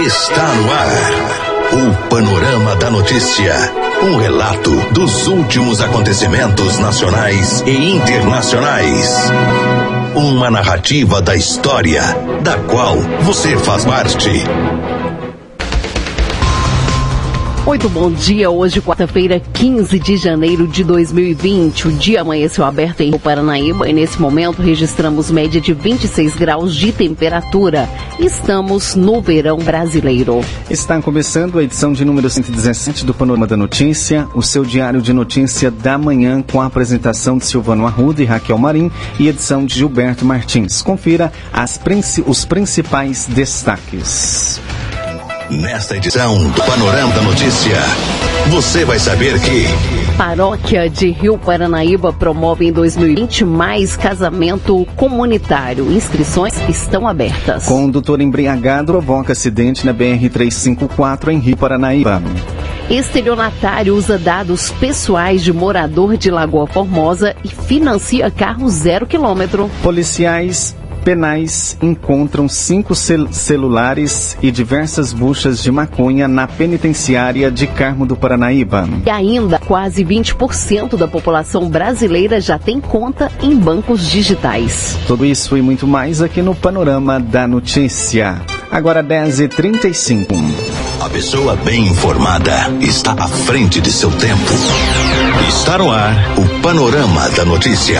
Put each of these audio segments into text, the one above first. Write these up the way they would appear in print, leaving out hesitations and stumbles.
Está no ar o Panorama da Notícia, um relato dos últimos acontecimentos nacionais e internacionais. Uma narrativa da história, da qual você faz parte. Muito bom dia, hoje quarta-feira, 15 de janeiro de 2020, o dia amanheceu aberto em Rio Paranaíba e nesse momento registramos média de 26 graus de temperatura. Estamos no verão brasileiro. Está começando a edição de número 117 do Panorama da Notícia, o seu diário de notícia da manhã com a apresentação de Silvano Arruda e Raquel Marim e edição de Gilberto Martins. Confira os principais destaques. Nesta edição do Panorama da Notícia, você vai saber que Paróquia de Rio Paranaíba promove em 2020 mais casamento comunitário. Inscrições estão abertas. Condutor embriagado provoca acidente na BR-354 em Rio Paranaíba. Estelionatário usa dados pessoais de morador de Lagoa Formosa e financia carro 0 km. Policiais penais encontram 5 celulares e diversas buchas de maconha na penitenciária de Carmo do Paranaíba. E ainda, quase 20% da população brasileira já tem conta em bancos digitais. Tudo isso e muito mais aqui no Panorama da Notícia. Agora 10h35. A pessoa bem informada está à frente de seu tempo. Está no ar o Panorama da Notícia.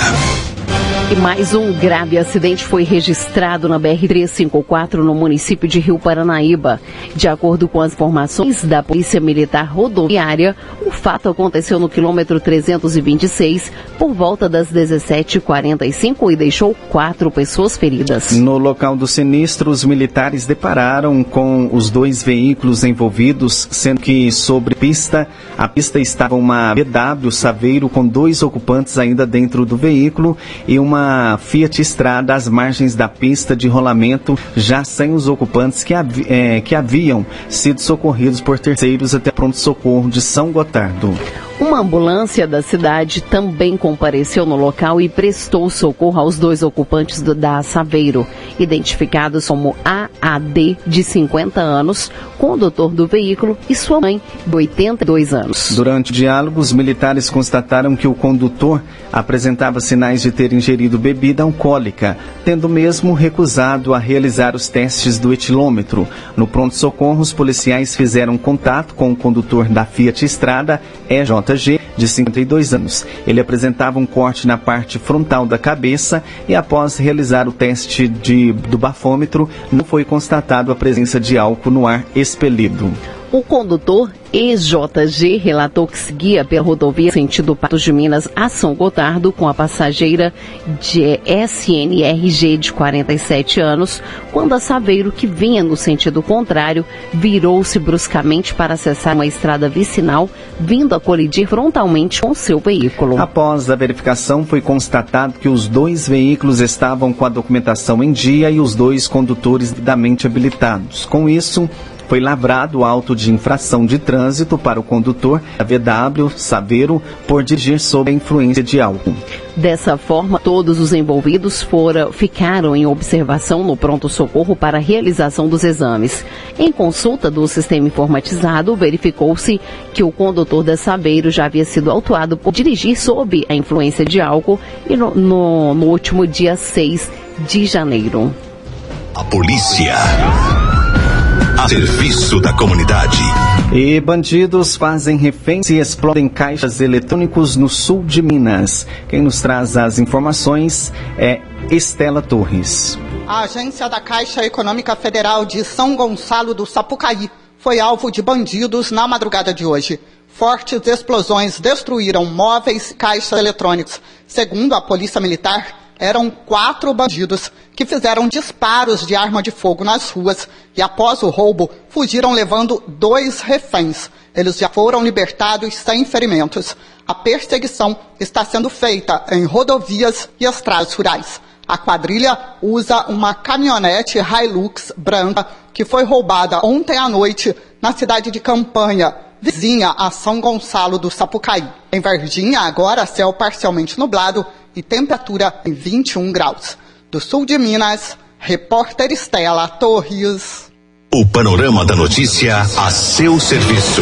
E mais um grave acidente foi registrado na BR-354 no município de Rio Paranaíba. De acordo com as informações da Polícia Militar Rodoviária, o fato aconteceu no quilômetro 326 por volta das 17h45 e deixou 4 pessoas feridas. No local do sinistro, os militares depararam com os 2 veículos envolvidos, sendo que sobre a pista estava uma BW Saveiro com 2 ocupantes ainda dentro do veículo e uma Fiat Strada às margens da pista de rolamento, já sem os ocupantes que haviam sido socorridos por terceiros até pronto-socorro de São Gotardo. Uma ambulância da cidade também compareceu no local e prestou socorro aos 2 ocupantes da Saveiro, identificados como AAD, de 50 anos, condutor do veículo, e sua mãe, de 82 anos. Durante o diálogo, os militares constataram que o condutor apresentava sinais de ter ingerido bebida alcoólica, tendo mesmo recusado a realizar os testes do etilômetro. No pronto-socorro, os policiais fizeram contato com o condutor da Fiat Strada, EJ, de 52 anos. Ele apresentava um corte na parte frontal da cabeça e após realizar o teste do bafômetro, não foi constatado a presença de álcool no ar expelido. O condutor EJG relatou que seguia pela rodovia sentido Patos de Minas a São Gotardo com a passageira de SNRG de 47 anos, quando a Saveiro, que vinha no sentido contrário, virou-se bruscamente para acessar uma estrada vicinal, vindo a colidir frontalmente com seu veículo. Após a verificação, foi constatado que os 2 veículos estavam com a documentação em dia e os 2 condutores devidamente habilitados. Com isso, foi lavrado o auto de infração de trânsito para o condutor da VW Saveiro por dirigir sob a influência de álcool. Dessa forma, todos os envolvidos ficaram em observação no pronto-socorro para a realização dos exames. Em consulta do sistema informatizado, verificou-se que o condutor da Saveiro já havia sido autuado por dirigir sob a influência de álcool e no último dia 6 de janeiro. A polícia a serviço da comunidade. E bandidos fazem reféns e explodem caixas eletrônicos no sul de Minas. Quem nos traz as informações é Estela Torres. A agência da Caixa Econômica Federal de São Gonçalo do Sapucaí foi alvo de bandidos na madrugada de hoje. Fortes explosões destruíram móveis e caixas eletrônicos. Segundo a Polícia Militar, eram 4 bandidos que fizeram disparos de arma de fogo nas ruas e, após o roubo, fugiram levando 2 reféns. Eles já foram libertados sem ferimentos. A perseguição está sendo feita em rodovias e estradas rurais. A quadrilha usa uma caminhonete Hilux branca que foi roubada ontem à noite na cidade de Campanha, vizinha a São Gonçalo do Sapucaí. Em Varginha, agora céu parcialmente nublado e temperatura em 21 graus. Do sul de Minas, repórter Estela Torres. O panorama da notícia a seu serviço.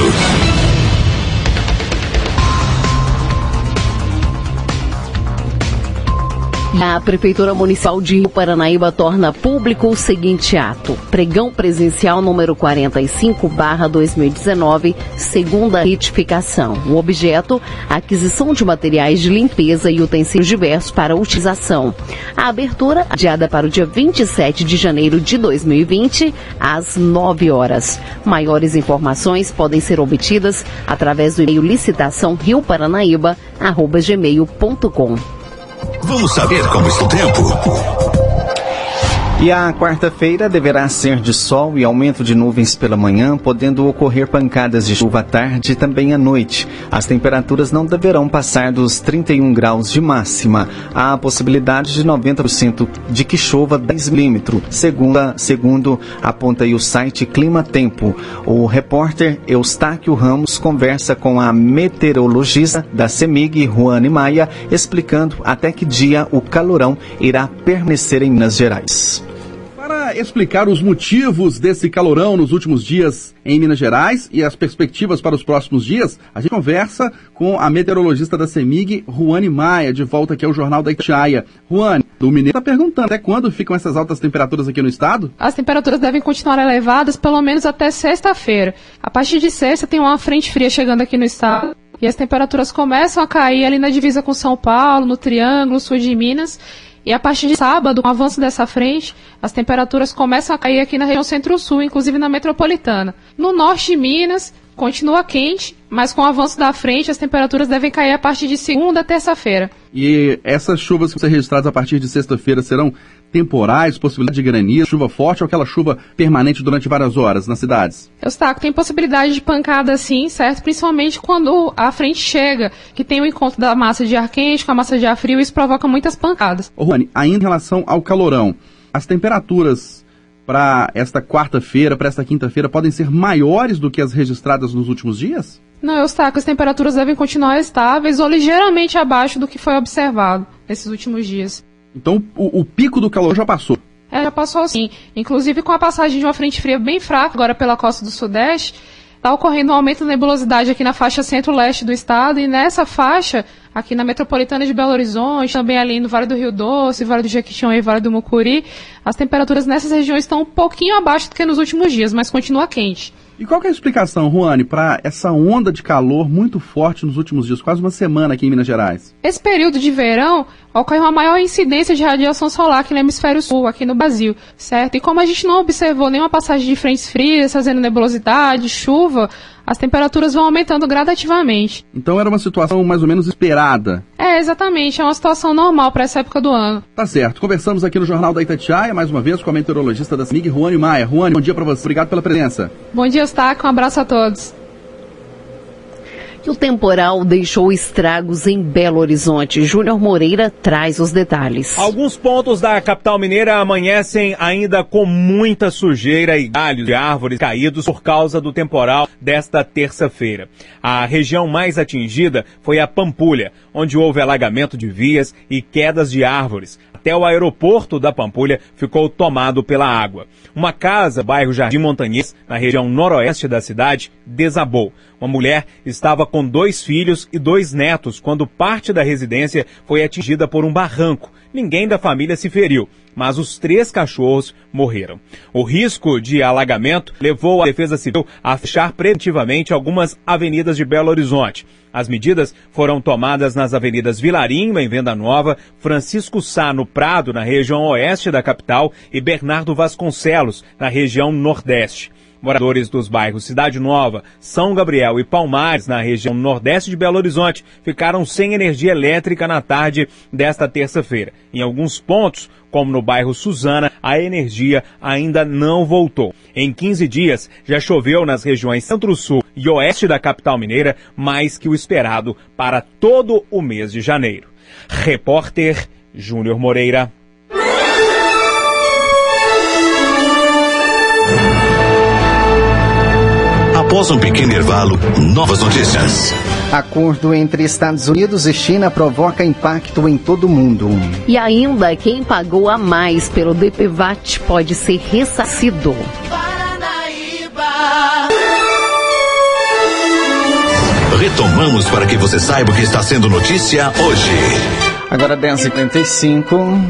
A Prefeitura Municipal de Rio Paranaíba torna público o seguinte ato. Pregão presencial número 45/2019, segunda retificação. O objeto, aquisição de materiais de limpeza e utensílios diversos para utilização. A abertura, adiada para o dia 27 de janeiro de 2020, às 9 horas. Maiores informações podem ser obtidas através do e-mail licitaçãorioparanaíba@gmail.com. Vamos saber como está o tempo? E a quarta-feira deverá ser de sol e aumento de nuvens pela manhã, podendo ocorrer pancadas de chuva à tarde e também à noite. As temperaturas não deverão passar dos 31 graus de máxima. Há a possibilidade de 90% de que chova 10 milímetros, segundo aponta aí o site Clima Tempo. O repórter Eustáquio Ramos conversa com a meteorologista da CEMIG, Ruane Maia, explicando até que dia o calorão irá permanecer em Minas Gerais. Para explicar os motivos desse calorão nos últimos dias em Minas Gerais e as perspectivas para os próximos dias, a gente conversa com a meteorologista da CEMIG, Ruane Maia, de volta aqui ao Jornal da Itatiaia. Ruane, do Mineiro está perguntando até quando ficam essas altas temperaturas aqui no estado? As temperaturas devem continuar elevadas pelo menos até sexta-feira. A partir de sexta tem uma frente fria chegando aqui no estado. E as temperaturas começam a cair ali na divisa com São Paulo, no Triângulo, sul de Minas. E a partir de sábado, com o avanço dessa frente, as temperaturas começam a cair aqui na região centro-sul, inclusive na metropolitana. No norte de Minas, continua quente, mas com o avanço da frente, as temperaturas devem cair a partir de segunda a terça-feira. E essas chuvas que vão ser registradas a partir de sexta-feira serão temporais, possibilidade de granizo, chuva forte ou aquela chuva permanente durante várias horas nas cidades? Eustáquio, tem possibilidade de pancada sim, certo? Principalmente quando a frente chega, que tem o encontro da massa de ar quente com a massa de ar frio, isso provoca muitas pancadas. Ô, Ruane, ainda em relação ao calorão, as temperaturas para esta quarta-feira, para esta quinta-feira, podem ser maiores do que as registradas nos últimos dias? Não, Eustáquio, as temperaturas devem continuar estáveis ou ligeiramente abaixo do que foi observado nesses últimos dias. Então o pico do calor já passou? É, já passou sim. Inclusive com a passagem de uma frente fria bem fraca, agora pela costa do sudeste, está ocorrendo um aumento da nebulosidade aqui na faixa centro-leste do estado e nessa faixa, aqui na metropolitana de Belo Horizonte, também ali no Vale do Rio Doce, Vale do Jequitinhonha e Vale do Mucuri, as temperaturas nessas regiões estão um pouquinho abaixo do que nos últimos dias, mas continua quente. E qual que é a explicação, Ruane, para essa onda de calor muito forte nos últimos dias, quase uma semana aqui em Minas Gerais? Esse período de verão ocorre uma maior incidência de radiação solar aqui no hemisfério sul, aqui no Brasil, certo? E como a gente não observou nenhuma passagem de frentes frias, fazendo nebulosidade, chuva, as temperaturas vão aumentando gradativamente. Então era uma situação mais ou menos esperada. É, exatamente. É uma situação normal para essa época do ano. Tá certo. Conversamos aqui no Jornal da Itatiaia, mais uma vez, com a meteorologista da CEMIG, Ruane Maia. Ruane, bom dia para você. Obrigado pela presença. Bom dia, Eustáquio. Um abraço a todos. E o temporal deixou estragos em Belo Horizonte. Júnior Moreira traz os detalhes. Alguns pontos da capital mineira amanhecem ainda com muita sujeira e galhos de árvores caídos por causa do temporal desta terça-feira. A região mais atingida foi a Pampulha, onde houve alagamento de vias e quedas de árvores. Até o aeroporto da Pampulha ficou tomado pela água. Uma casa, bairro Jardim Montanhes, na região noroeste da cidade, desabou. Uma mulher estava com 2 filhos e 2 netos quando parte da residência foi atingida por um barranco. Ninguém da família se feriu, mas os 3 cachorros morreram. O risco de alagamento levou a Defesa Civil a fechar preventivamente algumas avenidas de Belo Horizonte. As medidas foram tomadas nas avenidas Vilarinho, em Venda Nova, Francisco Sá, no Prado, na região oeste da capital, e Bernardo Vasconcelos, na região nordeste. Moradores dos bairros Cidade Nova, São Gabriel e Palmares, na região nordeste de Belo Horizonte, ficaram sem energia elétrica na tarde desta terça-feira. Em alguns pontos, como no bairro Suzana, a energia ainda não voltou. Em 15 dias, já choveu nas regiões centro-sul e oeste da capital mineira, mais que o esperado para todo o mês de janeiro. Repórter Júnior Moreira. Após um pequeno intervalo, novas notícias. Acordo entre Estados Unidos e China provoca impacto em todo o mundo. E ainda, quem pagou a mais pelo DPVAT pode ser ressarcido. retomamos para que você saiba o que está sendo notícia hoje. Agora 10h55.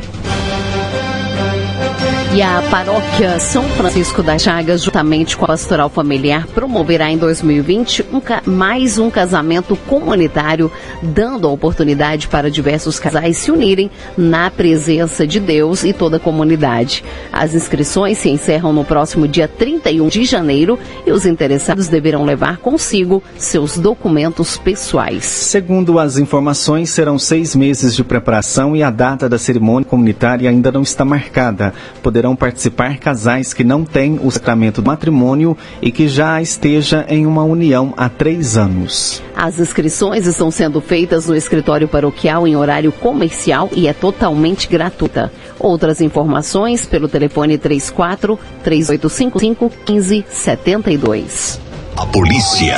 E a paróquia São Francisco das Chagas, juntamente com a Pastoral Familiar, promoverá em 2020 mais um casamento comunitário, dando a oportunidade para diversos casais se unirem na presença de Deus e toda a comunidade. As inscrições se encerram no próximo dia 31 de janeiro e os interessados deverão levar consigo seus documentos pessoais. Segundo as informações, serão 6 meses de preparação e a data da cerimônia comunitária ainda não está marcada. Poderão participar casais que não têm o sacramento do matrimônio e que já esteja em uma união há 3 anos. As inscrições estão sendo feitas no escritório paroquial em horário comercial e é totalmente gratuita. Outras informações pelo telefone 34-3855-1572. A polícia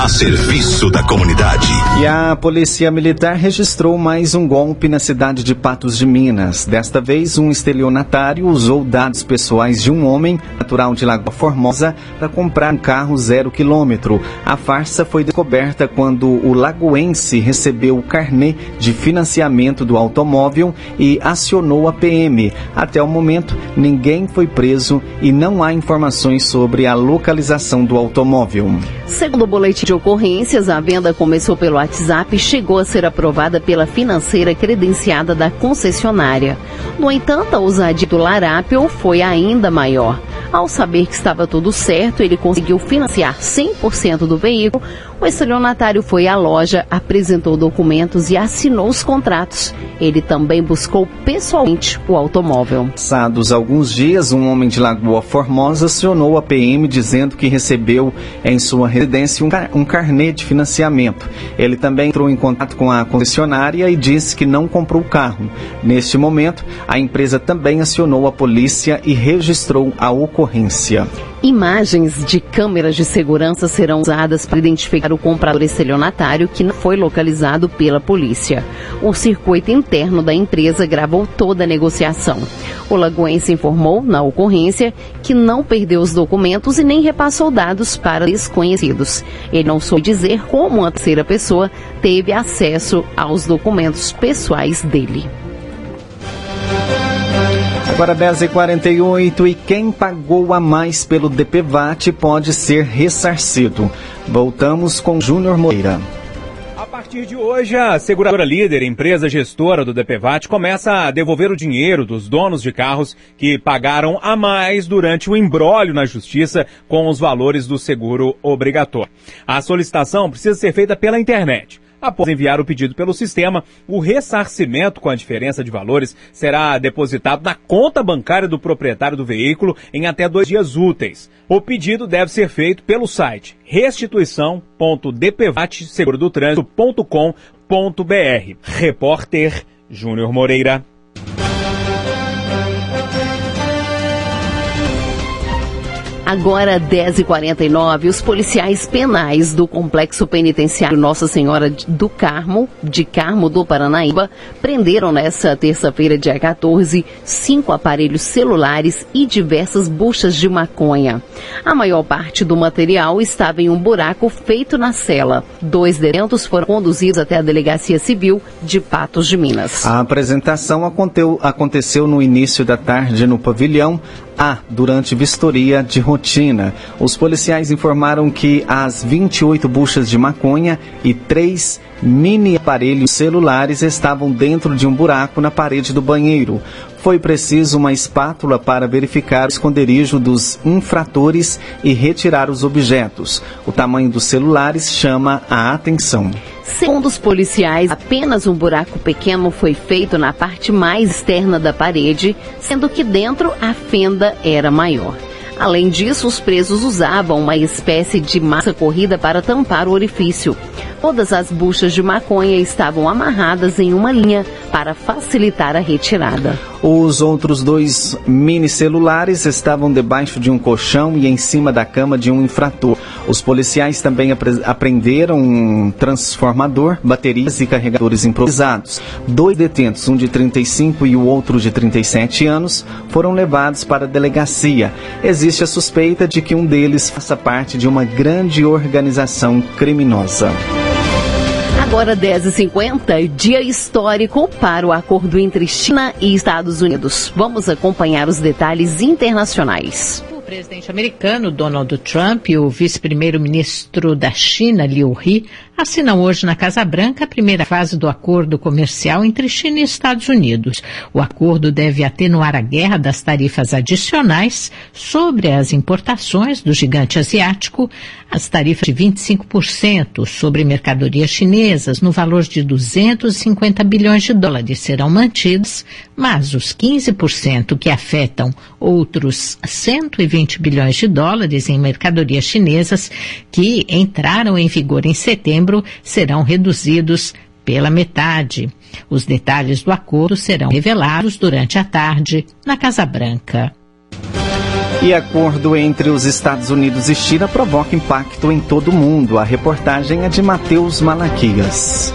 a serviço da comunidade. E a Polícia Militar registrou mais um golpe na cidade de Patos de Minas. Desta vez, um estelionatário usou dados pessoais de um homem, natural de Lagoa Formosa, para comprar um carro 0 km. A farsa foi descoberta quando o lagoense recebeu o carnê de financiamento do automóvel e acionou a PM. Até o momento, ninguém foi preso e não há informações sobre a localização do automóvel. Segundo o boletim de ocorrências, a venda começou pelo WhatsApp e chegou a ser aprovada pela financeira credenciada da concessionária. No entanto, a ousadia do larápio foi ainda maior. Ao saber que estava tudo certo, ele conseguiu financiar 100% do veículo. O estelionatário foi à loja, apresentou documentos e assinou os contratos. Ele também buscou pessoalmente o automóvel. Passados alguns dias, um homem de Lagoa Formosa acionou a PM dizendo que recebeu em sua residência um carnê de financiamento. Ele também entrou em contato com a concessionária e disse que não comprou o carro. Neste momento, a empresa também acionou a polícia e registrou a ocorrência. Imagens de câmeras de segurança serão usadas para identificar o comprador estelionatário, que não foi localizado pela polícia. O circuito interno da empresa gravou toda a negociação. O lagoense informou, na ocorrência, que não perdeu os documentos e nem repassou dados para desconhecidos. Ele não soube dizer como a terceira pessoa teve acesso aos documentos pessoais dele. Agora 10h48, e quem pagou a mais pelo DPVAT pode ser ressarcido. Voltamos com Júnior Moreira. A partir de hoje, a seguradora líder, empresa gestora do DPVAT, começa a devolver o dinheiro dos donos de carros que pagaram a mais durante o imbróglio na justiça com os valores do seguro obrigatório. A solicitação precisa ser feita pela internet. Após enviar o pedido pelo sistema, o ressarcimento com a diferença de valores será depositado na conta bancária do proprietário do veículo em até 2 dias úteis. O pedido deve ser feito pelo site restituição.dpvatsegurodotrânsito.com.br. Repórter Júnior Moreira. Agora, 10h49, os policiais penais do Complexo Penitenciário Nossa Senhora do Carmo, de Carmo do Paranaíba, prenderam nesta terça-feira, dia 14, 5 aparelhos celulares e diversas buchas de maconha. A maior parte do material estava em um buraco feito na cela. 2 detentos foram conduzidos até a Delegacia Civil de Patos de Minas. A apresentação aconteceu no início da tarde no pavilhão A, durante vistoria de rotina. Os policiais informaram que as 28 buchas de maconha e 3 mini aparelhos celulares estavam dentro de um buraco na parede do banheiro. Foi preciso uma espátula para verificar o esconderijo dos infratores e retirar os objetos. O tamanho dos celulares chama a atenção. Segundo os policiais, apenas um buraco pequeno foi feito na parte mais externa da parede, sendo que dentro a fenda era maior. Além disso, os presos usavam uma espécie de massa corrida para tampar o orifício. Todas as buchas de maconha estavam amarradas em uma linha para facilitar a retirada. Os outros dois mini celulares estavam debaixo de um colchão e em cima da cama de um infrator. Os policiais também apreenderam um transformador, baterias e carregadores improvisados. Dois detentos, um de 35 e o outro de 37 anos, foram levados para a delegacia. Existe a suspeita de que um deles faça parte de uma grande organização criminosa. Agora 10h50, dia histórico para o acordo entre China e Estados Unidos. Vamos acompanhar os detalhes internacionais. O presidente americano Donald Trump e o vice-primeiro-ministro da China, Liu He, assinam hoje na Casa Branca a primeira fase do acordo comercial entre China e Estados Unidos. O acordo deve atenuar a guerra das tarifas adicionais sobre as importações do gigante asiático, as tarifas de 25% sobre mercadorias chinesas no valor de 250 bilhões de dólares serão mantidas, mas os 15% que afetam outros 120 bilhões de dólares em mercadorias chinesas que entraram em vigor em setembro serão reduzidos pela metade. Os detalhes do acordo serão revelados durante a tarde na Casa Branca. E acordo entre os Estados Unidos e China provoca impacto em todo o mundo. A reportagem é de Matheus Malaquias.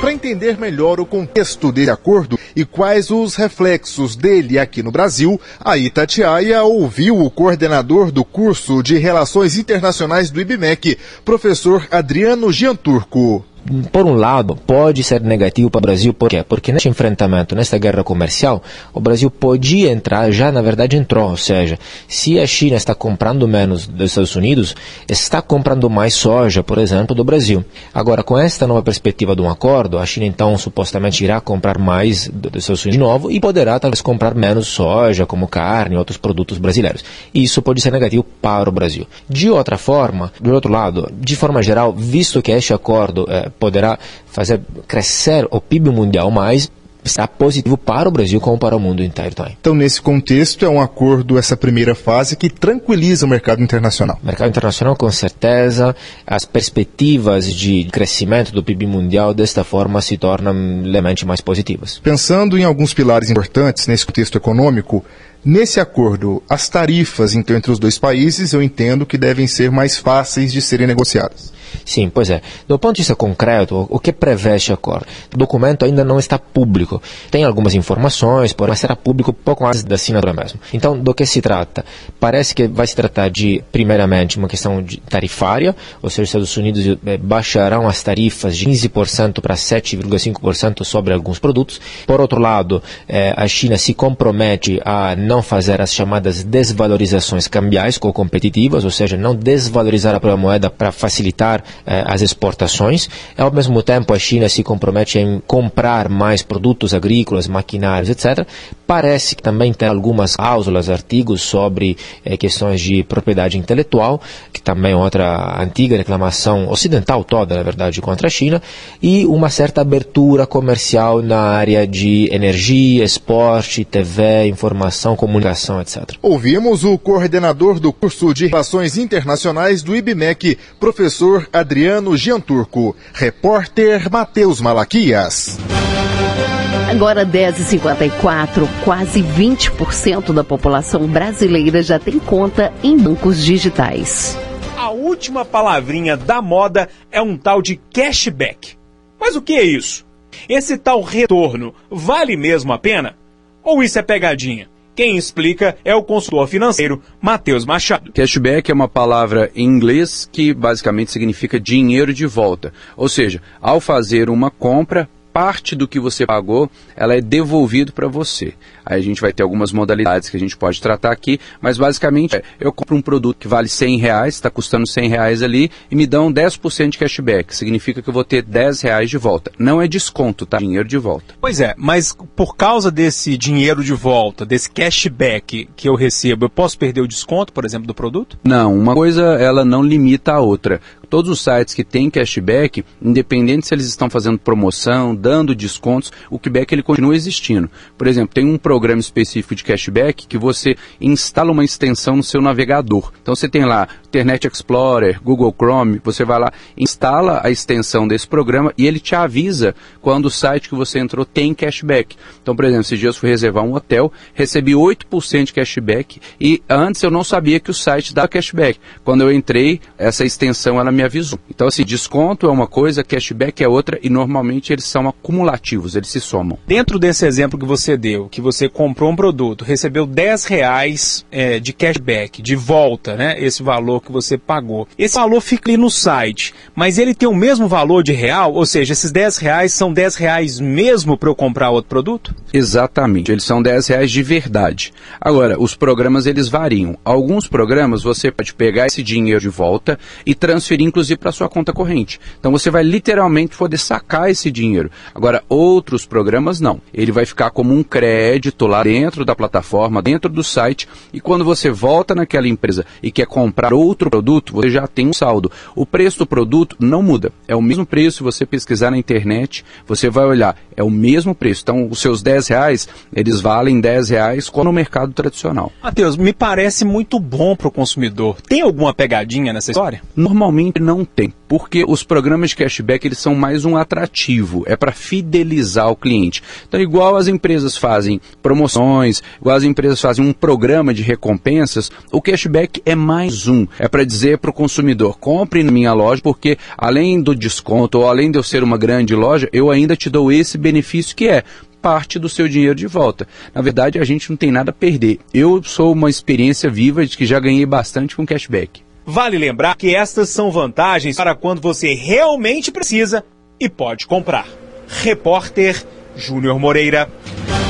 Para entender melhor o contexto desse acordo e quais os reflexos dele aqui no Brasil, a Itatiaia ouviu o coordenador do curso de Relações Internacionais do IBMEC, professor Adriano Gianturco. Por um lado, pode ser negativo para o Brasil, por quê? Porque neste enfrentamento, nesta guerra comercial, o Brasil podia entrar, já na verdade entrou, ou seja, se a China está comprando menos dos Estados Unidos, está comprando mais soja, por exemplo, do Brasil. Agora, com esta nova perspectiva de um acordo, a China então supostamente irá comprar mais dos Estados Unidos de novo e poderá talvez comprar menos soja, como carne e outros produtos brasileiros. Isso pode ser negativo para o Brasil. De outra forma, do outro lado, de forma geral, visto que este acordo poderá fazer crescer o PIB mundial mais, será positivo para o Brasil como para o mundo inteiro também. Então, nesse contexto, é um acordo, essa primeira fase, que tranquiliza o mercado internacional. O mercado internacional, com certeza, as perspectivas de crescimento do PIB mundial, desta forma, se tornam levemente mais positivas. Pensando em alguns pilares importantes nesse contexto econômico, nesse acordo, as tarifas então, entre os dois países, eu entendo que devem ser mais fáceis de serem negociadas. Sim, pois é. Do ponto de vista concreto, o que prevê este acordo? O documento ainda não está público. Tem algumas informações, porém será público pouco antes da assinatura mesmo. Então, do que se trata? Parece que vai se tratar de, primeiramente, uma questão tarifária, ou seja, os Estados Unidos baixarão as tarifas de 15% para 7,5% sobre alguns produtos. Por outro lado, a China se compromete a não fazer as chamadas desvalorizações cambiais competitivas, ou seja, não desvalorizar a própria moeda para facilitar as exportações. Ao mesmo tempo, a China se compromete em comprar mais produtos agrícolas, maquinários, etc. Parece que também tem algumas cláusulas, artigos sobre questões de propriedade intelectual, que também é outra antiga reclamação ocidental toda, na verdade, contra a China, e uma certa abertura comercial na área de energia, esporte, TV, informação, comunicação, etc. Ouvimos o coordenador do curso de Relações Internacionais do IBMEC, professor Adriano Gianturco. Repórter Matheus Malaquias. Agora 10h54, quase 20% da população brasileira já tem conta em bancos digitais. A última palavrinha da moda é um tal de cashback. Mas o que é isso? Esse tal retorno vale mesmo a pena? Ou isso é pegadinha? Quem explica é o consultor financeiro Matheus Machado. Cashback é uma palavra em inglês que basicamente significa dinheiro de volta. Ou seja, ao fazer uma compra, parte do que você pagou, ela é devolvido para você. Aí a gente vai ter algumas modalidades que a gente pode tratar aqui, mas basicamente eu compro um produto que vale 100 reais, está custando 100 reais ali, e me dão 10% de cashback. Significa que eu vou ter 10 reais de volta. Não é desconto, tá? Dinheiro de volta. Pois é, mas por causa desse dinheiro de volta, desse cashback que eu recebo, eu posso perder o desconto, por exemplo, do produto? Não, uma coisa ela não limita a outra. todos os sites que têm cashback, independente se eles estão fazendo promoção, dando descontos, o cashback ele continua existindo. Por exemplo, tem um programa específico de cashback que você instala uma extensão no seu navegador. Então você tem lá Internet Explorer, Google Chrome, você vai lá, instala a extensão desse programa e ele te avisa quando o site que você entrou tem cashback. Então, por exemplo, esses dias eu fui reservar um hotel, recebi 8% de cashback e antes eu não sabia que o site dá cashback. Quando eu entrei, essa extensão ela me avisou. Então, assim, desconto é uma coisa, cashback é outra e normalmente eles são acumulativos, eles se somam. Dentro desse exemplo que você deu, que você comprou um produto, recebeu R$10 de cashback, de volta, né? Esse valor que você pagou. Esse valor fica ali no site, mas ele tem o mesmo valor de real? Ou seja, esses R$10 são R$10 mesmo para eu comprar outro produto? Exatamente, eles são R$10 de verdade. Agora, os programas eles variam. Alguns programas você pode pegar esse dinheiro de volta e transferir inclusive para sua conta corrente. Então você vai literalmente poder sacar esse dinheiro. Agora, outros programas não. Ele vai ficar como um crédito lá dentro da plataforma, dentro do site, e quando você volta naquela empresa e quer comprar outro produto, você já tem um saldo. O preço do produto não muda. É o mesmo preço. Se você pesquisar na internet, você vai olhar, é o mesmo preço. Então, os seus R$10, eles valem R$10 como no mercado tradicional. Matheus, me parece muito bom para o consumidor. Tem alguma pegadinha nessa história? Normalmente não tem, porque os programas de cashback eles são mais um atrativo, é para fidelizar o cliente. Então, igual as empresas fazem promoções, igual as empresas fazem um programa de recompensas, o cashback é mais um. É para dizer para o consumidor, compre na minha loja, porque além do desconto, ou além de eu ser uma grande loja, eu ainda te dou esse benefício que é parte do seu dinheiro de volta. Na verdade, a gente não tem nada a perder. Eu sou uma experiência viva de que já ganhei bastante com cashback. Vale lembrar que estas são vantagens para quando você realmente precisa e pode comprar. Repórter Júnior Moreira.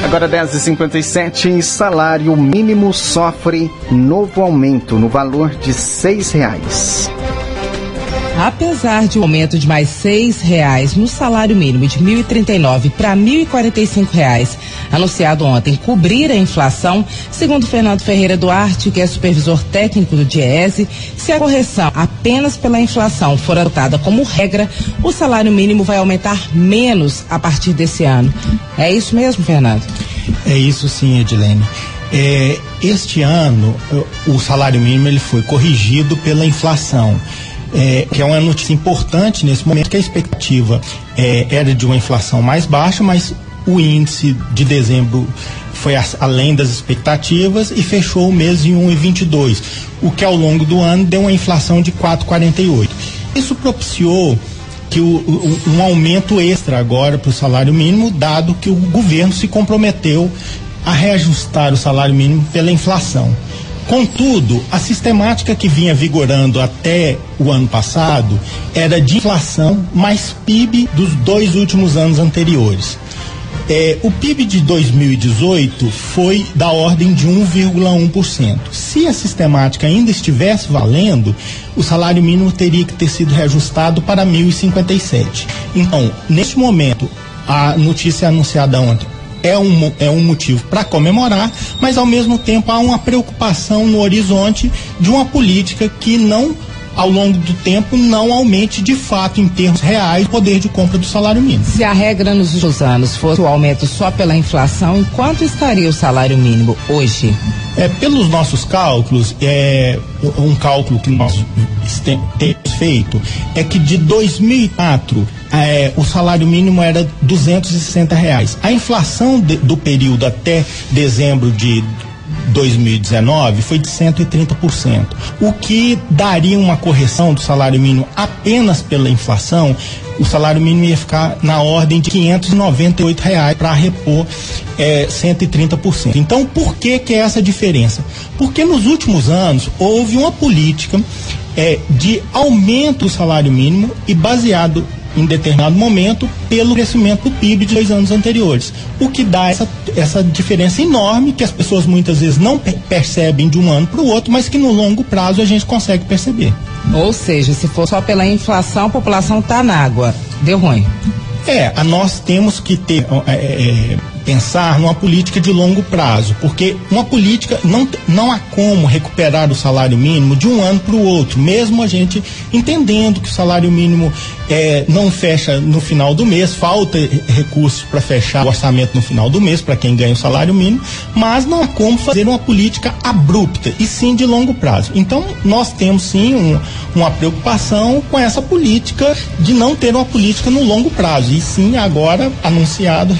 Agora 10h57, salário mínimo sofre novo aumento no valor de R$6. Apesar de um aumento de mais R$6 no salário mínimo de R$ 1.039 para R$ 1.045, anunciado ontem cobrir a inflação, segundo Fernando Ferreira Duarte, que é supervisor técnico do Diese, se a correção apenas pela inflação for adotada como regra, o salário mínimo vai aumentar menos a partir desse ano. É isso mesmo, Fernando? É isso sim, Edilene. Este ano, o salário mínimo ele foi corrigido pela inflação. Que é uma notícia importante nesse momento, que a expectativa era de uma inflação mais baixa, mas o índice de dezembro foi além das expectativas e fechou o mês em 1,22, o que ao longo do ano deu uma inflação de 4,48. Isso propiciou que um aumento extra agora para o salário mínimo, dado que o governo se comprometeu a reajustar o salário mínimo pela inflação. Contudo, a sistemática que vinha vigorando até o ano passado era de inflação mais PIB dos dois últimos anos anteriores. O PIB de 2018 foi da ordem de 1,1%. Se a sistemática ainda estivesse valendo, o salário mínimo teria que ter sido reajustado para 1.057. Então, neste momento, a notícia anunciada ontem é um motivo para comemorar, mas ao mesmo tempo há uma preocupação no horizonte de uma política que não, ao longo do tempo, não aumente de fato em termos reais o poder de compra do salário mínimo. Se a regra nos últimos anos fosse o aumento só pela inflação, quanto estaria o salário mínimo hoje? Pelos nossos cálculos, um cálculo que nós temos feito é que de 2004 o salário mínimo era R$260. A inflação do período até dezembro de 2019 foi de 130%, o que daria uma correção do salário mínimo apenas pela inflação. O salário mínimo ia ficar na ordem de R$598 para repor 130%. Então, por que é essa diferença? Porque nos últimos anos houve uma política de aumento do salário mínimo e baseado em determinado momento pelo crescimento do PIB de 2 anos anteriores, o que dá essa diferença enorme que as pessoas muitas vezes não percebem de um ano para o outro, mas que no longo prazo a gente consegue perceber. Ou seja, se for só pela inflação, a população está na água. Deu ruim. Nós temos que ter pensar numa política de longo prazo, porque uma política não há como recuperar o salário mínimo de um ano para o outro, mesmo a gente entendendo que o salário mínimo não fecha no final do mês, falta recursos para fechar o orçamento no final do mês para quem ganha o salário mínimo, mas não há como fazer uma política abrupta, e sim de longo prazo. Então nós temos sim uma preocupação com essa política de não ter uma política no longo prazo, e sim agora anunciado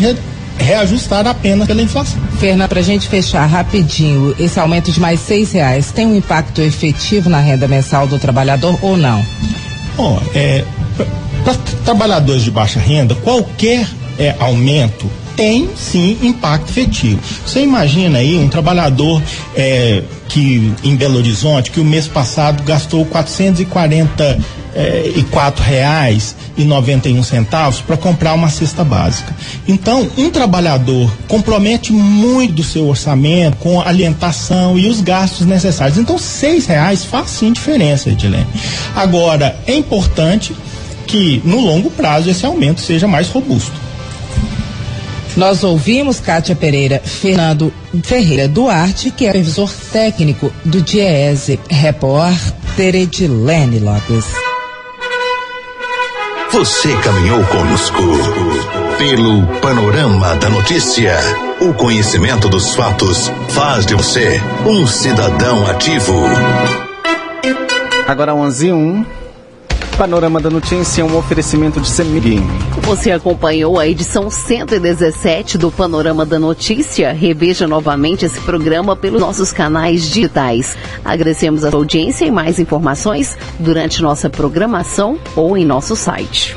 reajustar apenas pela inflação. Fernanda, para a gente fechar rapidinho, esse aumento de mais R$6 tem um impacto efetivo na renda mensal do trabalhador ou não? Bom, para trabalhadores de baixa renda, qualquer aumento tem sim impacto efetivo. Você imagina aí um trabalhador que em Belo Horizonte, que o mês passado gastou R$444,91 para comprar uma cesta básica. Então, um trabalhador compromete muito do seu orçamento com a alimentação e os gastos necessários. Então, R$6 faz sim diferença, Edilene. Agora, é importante que no longo prazo esse aumento seja mais robusto. Nós ouvimos Kátia Pereira, Fernando Ferreira Duarte, que é revisor técnico do DIEESE. Repórter Edilene Lopes. Você caminhou conosco pelo panorama da notícia. O conhecimento dos fatos faz de você um cidadão ativo. Agora 11:01. Panorama da Notícia é um oferecimento de CEMIG. Você acompanhou a edição 117 do Panorama da Notícia. Reveja novamente esse programa pelos nossos canais digitais. Agradecemos a sua audiência e mais informações durante nossa programação ou em nosso site.